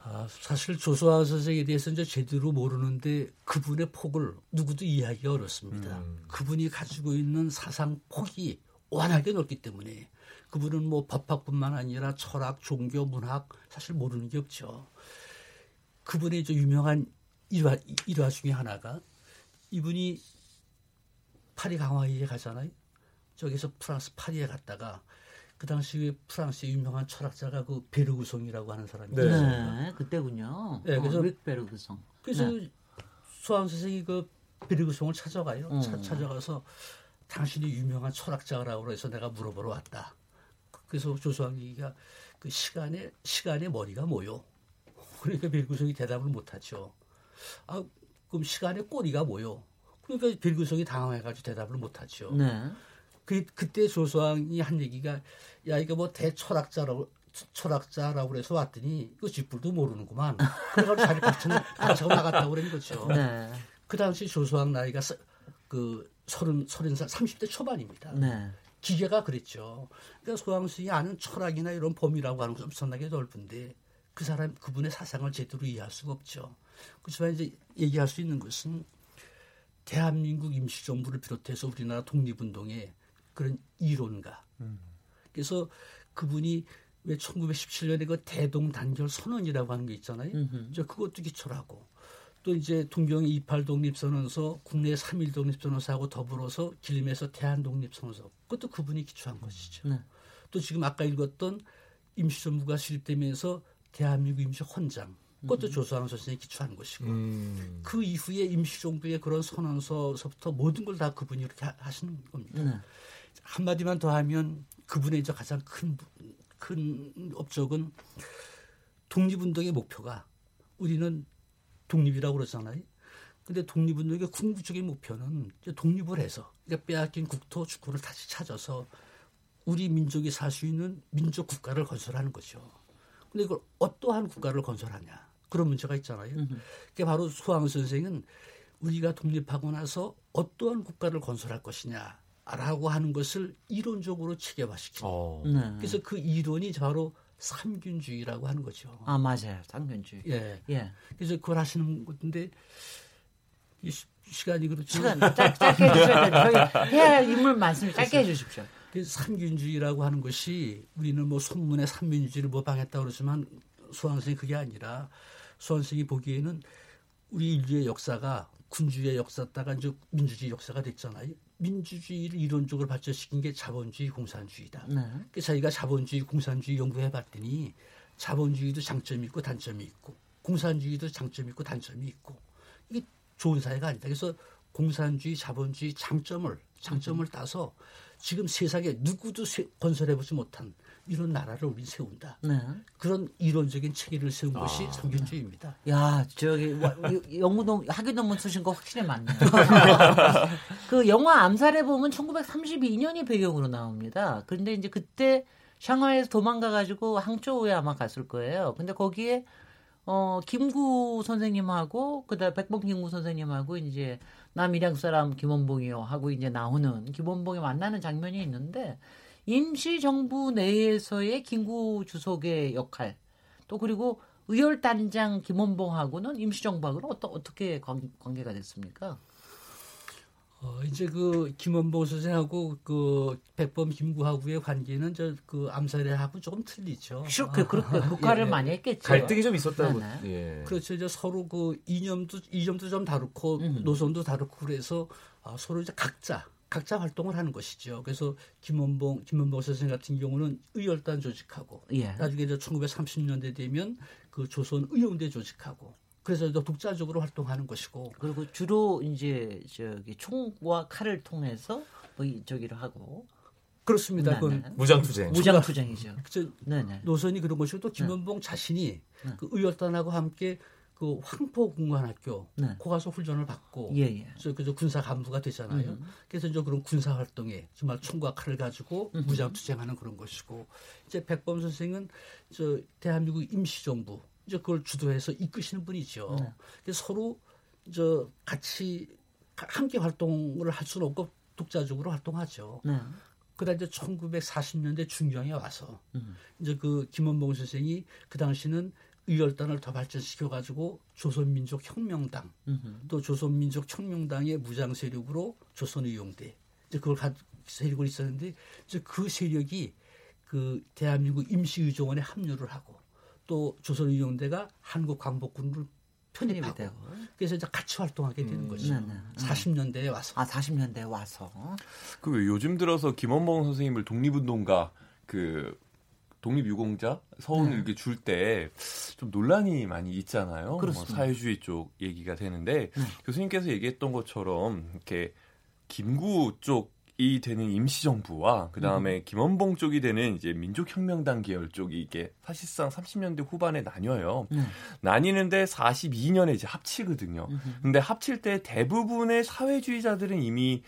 아, 사실 조소아 선생에 대해서 이제 제대로 모르는데 그분의 폭을 누구도 이해하기가 어렵습니다. 그분이 가지고 있는 사상 폭이 워낙에 넓기 때문에 그분은 뭐 법학뿐만 아니라 철학, 종교, 문학 사실 모르는 게 없죠. 그분의 이제 유명한 일화 중에 하나가 이분이 파리 강화회의에 가잖아요. 저기서 프랑스 파리에 갔다가 그 당시에 프랑스의 유명한 철학자가 그 베르그송이라고 하는 사람이 있었습니다. 네, 그때군요. 네, 그래서 베르그송. 그래서 네. 소앙 선생이 그 베르그송을 찾아가요. 찾아가서 당신이 유명한 철학자라고 해서 내가 물어보러 왔다. 그래서 조소앙이가 그 시간에 머리가 뭐요? 그러니까 베르그송이 대답을 못하죠. 아, 그럼 시간에 꼬리가 뭐요? 그러니까 베르그송이 당황해가지고 대답을 못하죠. 네. 그때 조소앙이 한 얘기가 야 이거 뭐 철학자라고 해서 왔더니 이거 쥐뿔도 모르는구만. 그래가지고 자기 갇혀서 나갔다고 그러는 거죠. 네. 그 당시 조소앙 나이가 그 30살 30대 초반입니다. 네. 기계가 그랬죠. 그러니까 소양수이 아는 철학이나 이런 범위라고 하는 것은 엄청나게 넓은데 그분의 사상을 제대로 이해할 수가 없죠. 그렇지만 이제 얘기할 수 있는 것은 대한민국 임시정부를 비롯해서 우리나라 독립운동의 그런 이론가. 그래서 그분이 왜 1917년에 그 대동단결 선언이라고 하는 게 있잖아요. 이제 그것도 기초로 하고 또 이제 동경의 28 독립선언서, 국내 3.1 독립선언서하고 더불어서 길림에서 대한 독립선언서. 그것도 그분이 기초한 것이죠. 또 지금 아까 읽었던 임시정부가 수립되면서 대한민국 임시헌장. 그것도 조소앙 선생이 기초한 것이고 그 이후에 임시정부의 그런 선언서서부터 모든 걸 다 그분이 이렇게 하시는 겁니다. 한마디만 더 하면 그분의 이제 가장 큰 업적은 독립운동의 목표가 우리는 독립이라고 그러잖아요. 그런데 독립운동의 궁극적인 목표는 이제 독립을 해서 그러니까 빼앗긴 국토 주권을 다시 찾아서 우리 민족이 살 수 있는 민족 국가를 건설하는 거죠. 근데 이걸 어떠한 국가를 건설하냐 그런 문제가 있잖아요. 그게 바로 소앙 선생은 우리가 독립하고 나서 어떠한 국가를 건설할 것이냐라고 하는 것을 이론적으로 체계화시키는. 네. 그래서 그 이론이 바로 삼균주의라고 하는 거죠. 아 맞아요, 삼균주의. 예. 예. 그래서 그걸 하시는 건데 시간이 그렇지만 짧게 해주셔야 해야 할 인물 말씀 짧게 해주십시오. 삼균주의라고 하는 것이 우리는 뭐 손문에 삼민주의를 모방했다 그러지만 소환 선생이 그게 아니라 소환 선생이 보기에는 우리 인류의 역사가 군주의 역사다가 이제 민주주의 역사가 됐잖아요. 민주주의를 이론적으로 발전시킨 게 자본주의 공산주의다. 네. 그러니까 자기가 자본주의 공산주의 연구해봤더니 자본주의도 장점이 있고 단점이 있고 공산주의도 장점이 있고 단점이 있고 이게 좋은 사회가 아니다. 그래서 공산주의 자본주의 장점을 따서 지금 세상에 누구도 건설해보지 못한 이런 나라를 우린 세운다. 네. 그런 이론적인 체계를 세운 것이 삼균주의입니다. 야, 저기 영구동 학위 논문 쓰신 거 확실히 맞네요. 그 영화 암살에 보면 1932년이 배경으로 나옵니다. 그런데 이제 그때 샹하이에서 도망가가지고 항저우에 아마 갔을 거예요. 근데 거기에 김구 선생님하고 그다음 백범 김구 선생님하고 이제 남일양 사람 김원봉이요 하고 이제 나오는 김원봉이 만나는 장면이 있는데 임시정부 내에서의 김구 주석의 역할 또 그리고 의열단장 김원봉하고는 임시정부하고는 어떻게 관계가 됐습니까? 이제 그 김원봉 선생하고 그 백범 김구하고의 관계는 저 그 암살해하고 조금 틀리죠. 그렇게 국화를 예. 많이 했겠죠. 갈등이 좀 있었다고. 예. 그렇죠. 이제 서로 그 이념도 좀 다르고 노선도 다르고 그래서 서로 이제 각자 활동을 하는 것이죠. 그래서 김원봉 선생 같은 경우는 의열단 조직하고 예. 나중에 이제 1930년대 되면 그 조선 의용대 조직하고. 그래서 독자적으로 활동하는 것이고 그리고 주로 이제 저기 총과 칼을 통해서 뭐 저기를 하고 그렇습니다. 네, 그건 네. 무장투쟁. 무장투쟁이죠. 네, 네. 노선이 그런 것이고 또 김원봉 네. 자신이 그 의열단하고 함께 그 황포공관학교 네. 거기서 훈련을 받고 예. 그래서 군사 간부가 되잖아요. 그래서 이제 그런 군사 활동에 정말 총과 칼을 가지고 무장투쟁하는 그런 것이고 이제 백범 선생은 저 대한민국 임시정부 이제 그걸 주도해서 이끄시는 분이죠. 네. 그래서 서로 저 같이 함께 활동을 할 수는 없고 독자적으로 활동하죠. 네. 그다음 이제 1940년대 중경에 와서 이제 그 김원봉 선생이 그 당시는 의열단을 더 발전시켜가지고 조선민족혁명당 또 조선민족혁명당의 무장세력으로 조선의용대 이제 그걸 세력을 있었는데 이제 그 세력이 그 대한민국 임시의정원에 합류를 하고 또 조선의용대가 한국광복군을 편입하고 되고. 그래서 이제 같이 활동하게 되는 거죠. 40년대에 와서. 아 40년대에 와서. 그 요즘 들어서 김원봉 선생님을 독립운동가 그 독립유공자 서훈을 이렇게 줄 때 좀 논란이 많이 있잖아요. 뭐 사회주의 쪽 얘기가 되는데 교수님께서 얘기했던 것처럼 이렇게 김구 쪽이 되는 임시정부와 그 다음에 김원봉 쪽이 되는 이제 민족혁명당 계열 쪽이 이게 사실상 30년대 후반에 나뉘어요. 나뉘는데 42년에 이제 합치거든요. 근데 합칠 때 대부분의 사회주의자들은 이미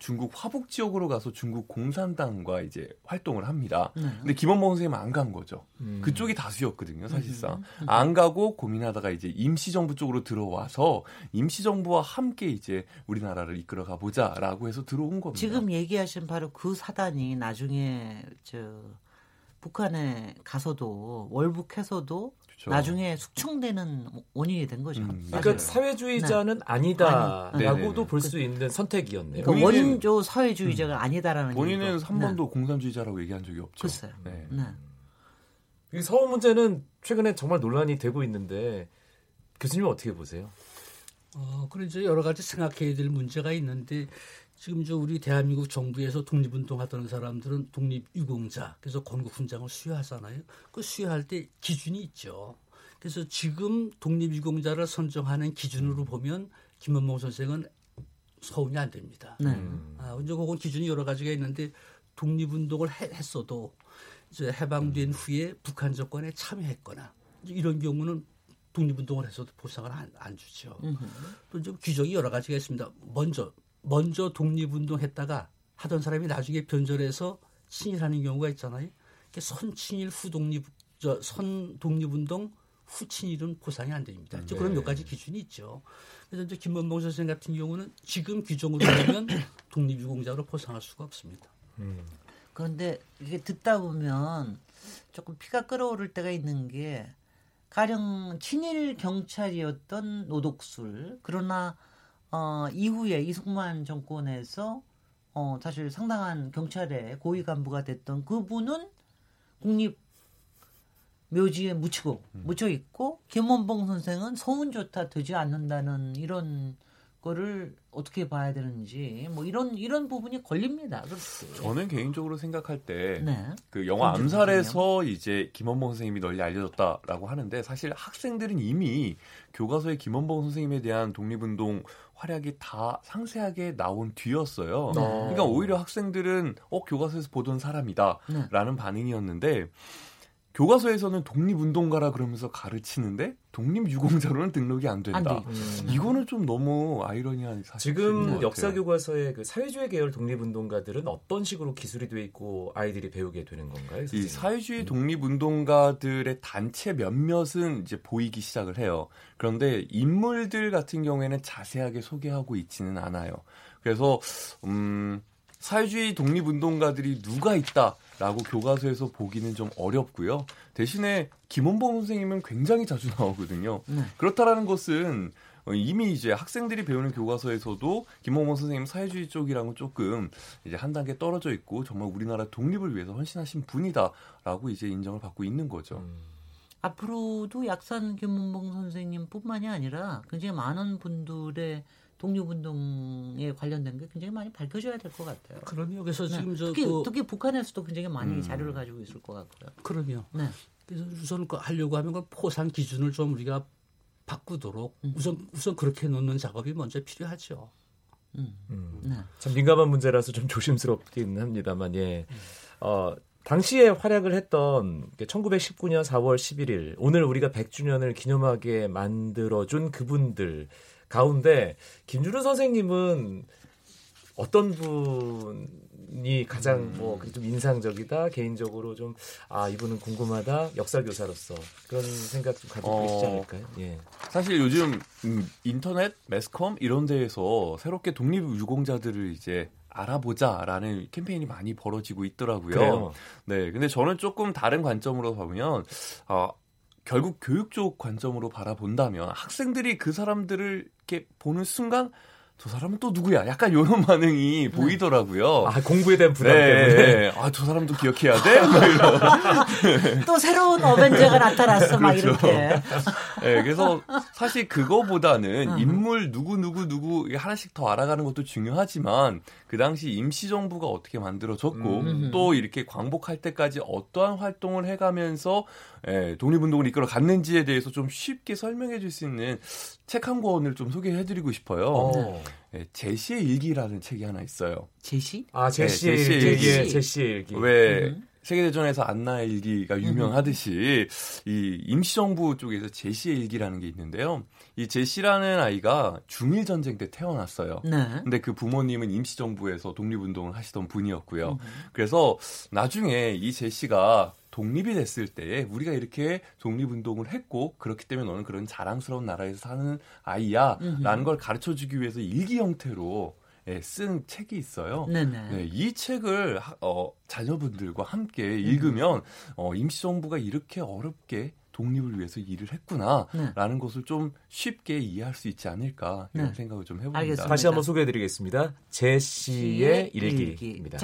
중국 화북 지역으로 가서 중국 공산당과 이제 활동을 합니다. 근데 김원봉 선생님은 안 간 거죠. 그쪽이 다수였거든요, 사실상. 안 가고 고민하다가 이제 임시정부 쪽으로 들어와서 임시정부와 함께 이제 우리나라를 이끌어 가보자라고 해서 들어온 겁니다. 지금 얘기하신 바로 그 사단이 나중에 저 북한에 가서도 월북해서도 그렇죠. 나중에 숙청되는 원인이 된 거죠. 그러니까 맞아요. 사회주의자는 네. 아니다라고도 볼 수 있는 선택이었네요. 그러니까 원조 사회주의자가 아니다라는 본인은 한 번도 공산주의자라고 얘기한 적이 없죠. 글쎄요. 이 서호 문제는 최근에 정말 논란이 되고 있는데 교수님은 어떻게 보세요? 그래서 여러 가지 생각해야 될 문제가 있는데 지금 저 우리 대한민국 정부에서 독립운동하던 사람들은 독립유공자, 그래서 건국훈장을 수여하잖아요. 그 수여할 때 기준이 있죠. 그래서 지금 독립유공자를 선정하는 기준으로 보면 김원봉 선생은 서훈이 안 됩니다. 이제 그건 기준이 여러 가지가 있는데 독립운동을 했어도 이제 해방된 후에 북한 정권에 참여했거나 이런 경우는 독립운동을 해서도 보상을 안 주죠. 또 이제 규정이 여러 가지가 있습니다. 먼저 독립운동 했다가 하던 사람이 나중에 변절해서 친일하는 경우가 있잖아요. 선친일 후 독립, 선 독립운동 후 친일은 보상이 안 됩니다. 네. 그런 몇 가지 기준이 있죠. 그래서 이제 김원봉 선생 같은 경우는 지금 규정으로 보면 독립유공자로 보상할 수가 없습니다. 그런데 이게 듣다 보면 조금 피가 끓어오를 때가 있는 게 가령 친일 경찰이었던 노독술 그러나 이후에 이승만 정권에서 사실 상당한 경찰의 고위 간부가 됐던 그분은 국립 묘지에 묻혀 있고 김원봉 선생은 서훈조차 되지 않는다는 이런 거를 어떻게 봐야 되는지 뭐 이런 부분이 걸립니다. 그렇지. 저는 개인적으로 생각할 때 그 영화 암살에서 이제 김원봉 선생님이 널리 알려졌다라고 하는데 사실 학생들은 이미 교과서에 김원봉 선생님에 대한 독립운동 활약이 다 상세하게 나온 뒤였어요. 그러니까 오히려 학생들은 교과서에서 보던 사람이다라는 반응이었는데 교과서에서는 독립운동가라 그러면서 가르치는데 독립유공자로는 등록이 안 된다. 이거는 좀 너무 아이러니한 사실. 지금 역사교과서에 그 사회주의 계열 독립운동가들은 어떤 식으로 기술이 돼 있고 아이들이 배우게 되는 건가요? 이 사회주의 독립운동가들의 단체 몇몇은 이제 보이기 시작을 해요. 그런데 인물들 같은 경우에는 자세하게 소개하고 있지는 않아요. 그래서 사회주의 독립운동가들이 누가 있다라고 교과서에서 보기는 좀 어렵고요. 대신에 김원봉 선생님은 굉장히 자주 나오거든요. 그렇다라는 것은 이미 이제 학생들이 배우는 교과서에서도 김원봉 선생님 사회주의 쪽이랑은 조금 이제 한 단계 떨어져 있고 정말 우리나라 독립을 위해서 헌신하신 분이다라고 이제 인정을 받고 있는 거죠. 앞으로도 약산 김원봉 선생님뿐만이 아니라 굉장히 많은 분들의 독립운동에 관련된 게 굉장히 많이 밝혀져야 될 것 같아요. 그럼요. 그래서 지금 특히 북한에서도 굉장히 많이 자료를 가지고 있을 것 같고요. 그럼요. 그래서 우선 하려고 하면 그 포상 기준을 좀 우리가 바꾸도록 우선 그렇게 놓는 작업이 먼저 필요하죠. 네. 참 민감한 문제라서 좀 조심스럽긴 합니다만, 예. 당시에 활약을 했던 1919년 4월 11일, 오늘 우리가 100주년을 기념하게 만들어준 그분들 가운데 김준우 선생님은 어떤 분이 가장 뭐 좀 인상적이다, 개인적으로 좀 아 이분은 궁금하다, 역사 교사로서 그런 생각 좀 가지고 계시지 않을까요? 예. 사실 요즘 인터넷, 매스컴 이런 데에서 새롭게 독립 유공자들을 이제 알아보자라는 캠페인이 많이 벌어지고 있더라고요. 그래요. 네, 근데 저는 조금 다른 관점으로 보면 결국 교육 쪽 관점으로 바라본다면 학생들이 그 사람들을 이렇게 보는 순간 저 사람은 또 누구야? 약간 이런 반응이 보이더라고요. 아, 공부에 대한 부담 때문에. 아, 저 사람도 기억해야 돼? 막 이런. 또 새로운 어벤져가 나타났어. 막 그렇죠. 이렇게. 네, 그래서 사실 그거보다는 인물 누구 하나씩 더 알아가는 것도 중요하지만 그 당시 임시정부가 어떻게 만들어졌고 또 이렇게 광복할 때까지 어떠한 활동을 해가면서 독립운동을 이끌어 갔는지에 대해서 좀 쉽게 설명해 줄 수 있는 책 한 권을 좀 소개해드리고 싶어요. 네, 제시의 일기라는 책이 하나 있어요. 제시? 아, 제시의 네, 일기. 제시의 일기. 왜 세계대전에서 안나의 일기가 유명하듯이 이 임시정부 쪽에서 제시의 일기라는 게 있는데요. 이 제시라는 아이가 중일전쟁 때 태어났어요. 네. 근데 그 부모님은 임시정부에서 독립운동을 하시던 분이었고요. 그래서 나중에 이 제시가 독립이 됐을 때 우리가 이렇게 독립운동을 했고 그렇기 때문에 너는 그런 자랑스러운 나라에서 사는 아이야 라는 걸 가르쳐주기 위해서 일기 형태로 쓴 책이 있어요. 네, 이 책을 자녀분들과 함께 읽으면 임시정부가 이렇게 어렵게 독립을 위해서 일을 했구나라는 것을 좀 쉽게 이해할 수 있지 않을까 이런 생각을 좀 해봅니다. 알겠습니다. 다시 한번 소개해드리겠습니다. 제시의 일기입니다.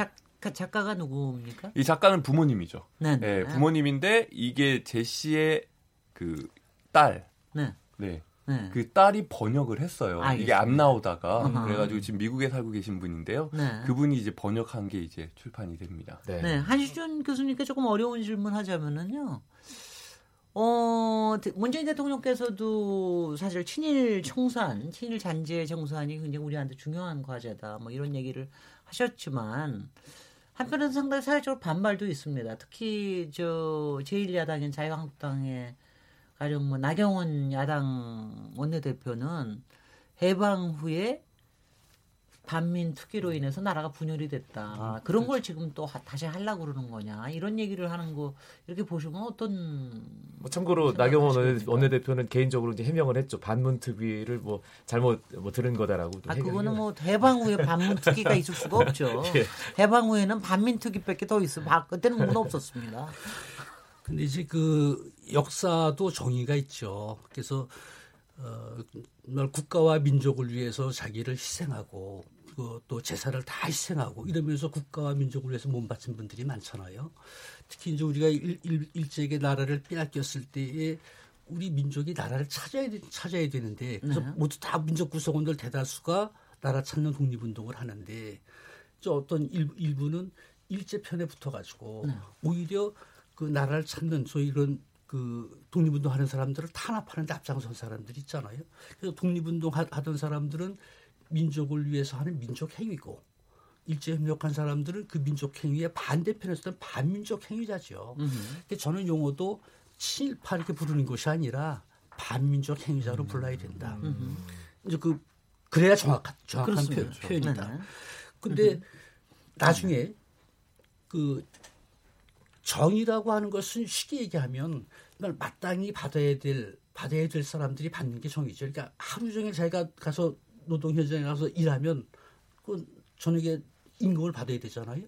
작가가 누구입니까? 이 작가는 부모님이죠. 네, 부모님인데 이게 제시의 그 딸, 그 딸이 번역을 했어요. 알겠습니다. 이게 안 나오다가 그래가지고 지금 미국에 살고 계신 분인데요. 그분이 이제 번역한 게 이제 출판이 됩니다. 네. 한시준 교수님께 조금 어려운 질문하자면은요. 문재인 대통령께서도 사실 친일 청산, 친일 잔재 청산이 굉장히 우리한테 중요한 과제다. 뭐 이런 얘기를 하셨지만. 한편에서 상당히 사회적으로 반발도 있습니다. 특히 저 제1야당인 자유한국당의 가령 뭐 나경원 야당 원내대표는 해방 후에 반민 투기로 인해서 나라가 분열이 됐다. 그런 걸 지금 또 다시 하려고 그러는 거냐. 이런 얘기를 하는 거 이렇게 보시면 어떤 참고로 나경원 원내대표는 개인적으로 이제 해명을 했죠. 반문 투기를 뭐 잘못 뭐 들은 거다라고. 그거는 뭐 해방 후에 반문 투기가 있을 수가 없죠. 예. 해방 후에는 반민 투기밖에 더 있어. 그때는 문 없었습니다. 근데 이제 그 역사도 정의가 있죠. 그래서 국가와 민족을 위해서 자기를 희생하고 또 재산을 다 희생하고 이러면서 국가와 민족을 위해서 몸바친 분들이 많잖아요. 특히 이제 우리가 일제에게 나라를 빼앗겼을 때에 우리 민족이 나라를 찾아야 되는데 그래서 모두 다 민족 구성원들 대다수가 나라 찾는 독립운동을 하는데 저 어떤 일부는 일제 편에 붙어가지고 오히려 그 나라를 찾는 소위 이런 그 독립운동 하는 사람들을 탄압하는 데 앞장선 사람들이 있잖아요. 그래서 독립운동 하던 사람들은 민족을 위해서 하는 민족행위고 일제에 협력한 사람들은 그 민족행위의 반대편에서는 반민족행위자죠. 그러니까 저는 용어도 친일파 이렇게 부르는 것이 아니라 반민족행위자로 불러야 된다. 이제 그래야 정확한 표현이다. 그런데 나중에 그 정의라고 하는 것은 쉽게 얘기하면 정말 마땅히 받아야 될 사람들이 받는 게 정의죠. 그러니까 하루 종일 자기가 가서 노동 현장에 가서 일하면 그 저녁에 임금을 받아야 되잖아요.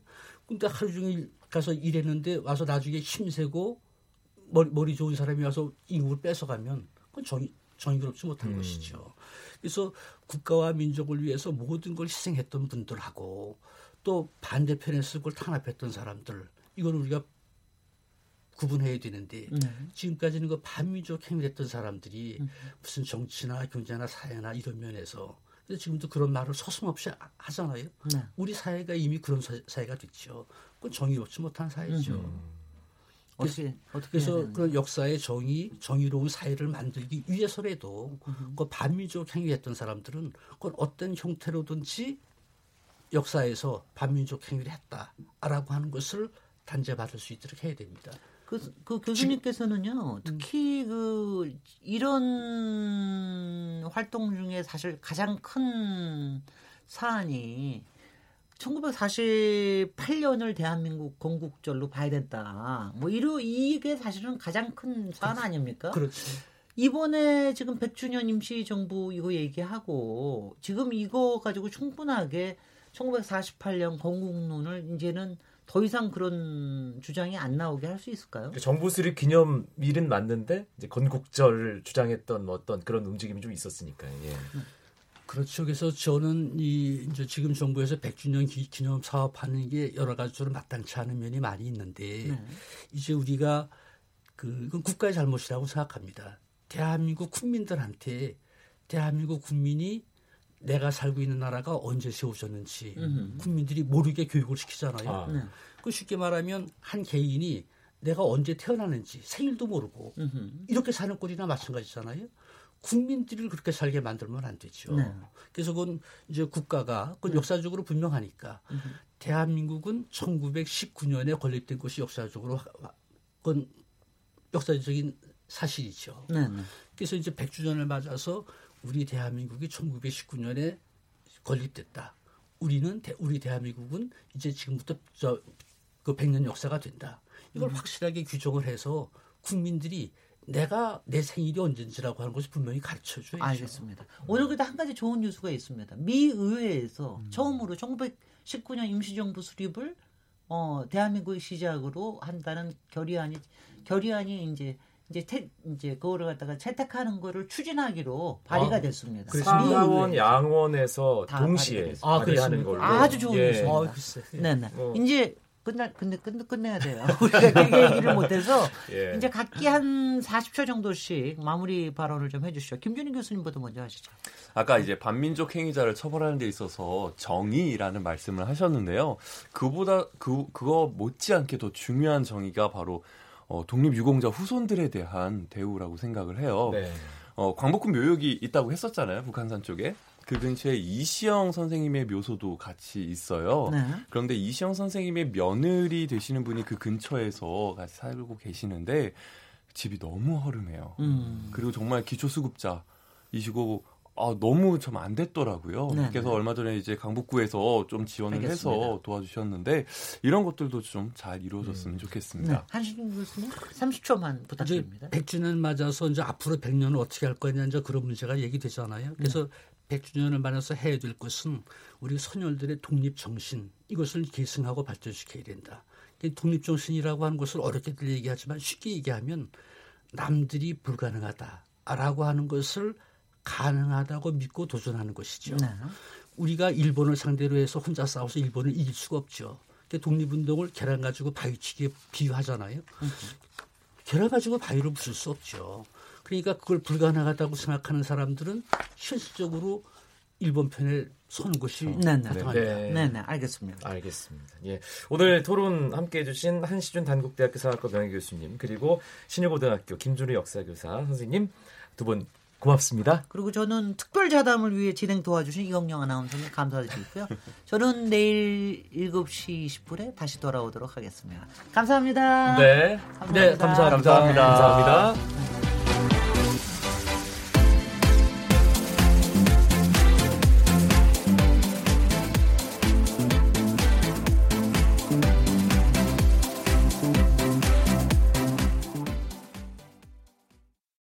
근데 하루 종일 가서 일했는데 와서 나중에 힘세고 머리 좋은 사람이 와서 임금을 뺏어가면 그건 정의롭지 못한 것이죠. 그래서 국가와 민족을 위해서 모든 걸 희생했던 분들하고 또 반대편에서 그걸 탄압했던 사람들 이건 우리가 구분해야 되는데 지금까지는 그 반민족 행위했던 사람들이 무슨 정치나 경제나 사회나 이런 면에서 근데 지금도 그런 말을 서슴없이 하잖아요. 우리 사회가 이미 그런 사회가 됐죠. 그건 정의롭지 못한 사회죠. 어떻게 해서 그 역사의 정의로운 사회를 만들기 위해서라도 그 반민족 행위했던 사람들은 그건 어떤 형태로든지 역사에서 반민족 행위를 했다라고 하는 것을 단죄받을 수 있도록 해야 됩니다. 그 교수님께서는요, 특히 그 이런 활동 중에 사실 가장 큰 사안이 1948년을 대한민국 건국절로 봐야 된다. 뭐 이게 사실은 가장 큰 사안 아닙니까? 그렇죠. 이번에 지금 100주년 임시정부 이거 얘기하고 지금 이거 가지고 충분하게 1948년 건국론을 이제는 더 이상 그런 주장이 안 나오게 할 수 있을까요? 정부 수립 기념일은 맞는데 이제 건국절을 주장했던 어떤 그런 움직임이 좀 있었으니까. 예. 그렇죠. 그래서 저는 이제 지금 정부에서 100주년 기념 사업하는 게 여러 가지로 마땅치 않은 면이 많이 있는데 이제 우리가 이건 국가의 잘못이라고 생각합니다. 대한민국 국민들한테 대한민국 국민이 내가 살고 있는 나라가 언제 세워졌는지 국민들이 모르게 교육을 시키잖아요. 그 쉽게 말하면 한 개인이 내가 언제 태어나는지 생일도 모르고 이렇게 사는 꼴이나 마찬가지잖아요. 국민들을 그렇게 살게 만들면 안 되죠. 네. 그래서 그건 이제 국가가 그건 역사적으로 분명하니까 대한민국은 1919년에 건립된 것이 역사적으로 그건 역사적인 사실이죠. 네. 그래서 이제 100주년을 맞아서 우리 대한민국이 1919년에 건립됐다. 우리 대한민국은 이제 지금부터 그 100년 역사가 된다. 이걸 확실하게 규정을 해서 국민들이 내가 내 생일이 언젠지라고 하는 것을 분명히 가르쳐줘야죠. 알겠습니다. 오늘 그래도 한 가지 좋은 뉴스가 있습니다. 미 의회에서 처음으로 1919년 임시정부 수립을 대한민국의 시작으로 한다는 결의안이 이제 그거를 갖다가 채택하는 거를 추진하기로 발의가 됐습니다. 그래서 상원 양원에서 동시에 발의하는 걸로. 아주 좋은 뉴스입니다. 네. 이제 끝내야 돼요. 우리가 얘기를 못해서 이제 각기 한 40초 정도씩 마무리 발언을 좀 해주시죠. 김준우 교수님부터 먼저 하시죠. 아까 이제 반민족 행위자를 처벌하는 데 있어서 정의라는 말씀을 하셨는데요. 그거 못지않게 더 중요한 정의가 바로 독립유공자 후손들에 대한 대우라고 생각을 해요. 네. 광복군 묘역이 있다고 했었잖아요. 북한산 쪽에. 그 근처에 이시영 선생님의 묘소도 같이 있어요. 네. 그런데 이시영 선생님의 며느리 되시는 분이 그 근처에서 같이 살고 계시는데 집이 너무 허름해요. 그리고 정말 기초수급자이시고 너무 좀 안 됐더라고요. 네. 그래서 얼마 전에 이제 강북구에서 좀 지원을 해서 도와주셨는데 이런 것들도 좀 잘 이루어졌으면 좋겠습니다. 네. 한시준 교수님 30초만 부탁드립니다. 100주년 맞아서 이제 앞으로 100년을 어떻게 할 거냐 이제 그런 문제가 얘기되잖아요. 그래서 100주년을 맞아서 해야 될 것은 우리 선열들의 독립정신 이것을 계승하고 발전시켜야 된다. 독립정신이라고 하는 것을 어렵게들 얘기하지만 쉽게 얘기하면 남들이 불가능하다라고 하는 것을 가능하다고 믿고 도전하는 것이죠. 네. 우리가 일본을 상대로 해서 혼자 싸워서 일본을 이길 수가 없죠. 독립운동을 계란 가지고 바위치기에 비유하잖아요. 계란 가지고 바위를 부술 수 없죠. 그러니까 그걸 불가능하다고 생각하는 사람들은 실질적으로 일본 편에 서는 것이 가능합니다. 네, 알겠습니다. 예, 오늘 토론 함께해 주신 한시준 단국대학교 사학과 명예교수님 그리고 신일고등학교 김준우 역사교사 선생님 두 분 고맙습니다. 그리고 저는 특별자담을 위해 진행 도와주신 이광영 아나운서님 감사드리고요. 저는 내일 7시 20분에 다시 돌아오도록 하겠습니다. 감사합니다. 네, 감사합니다.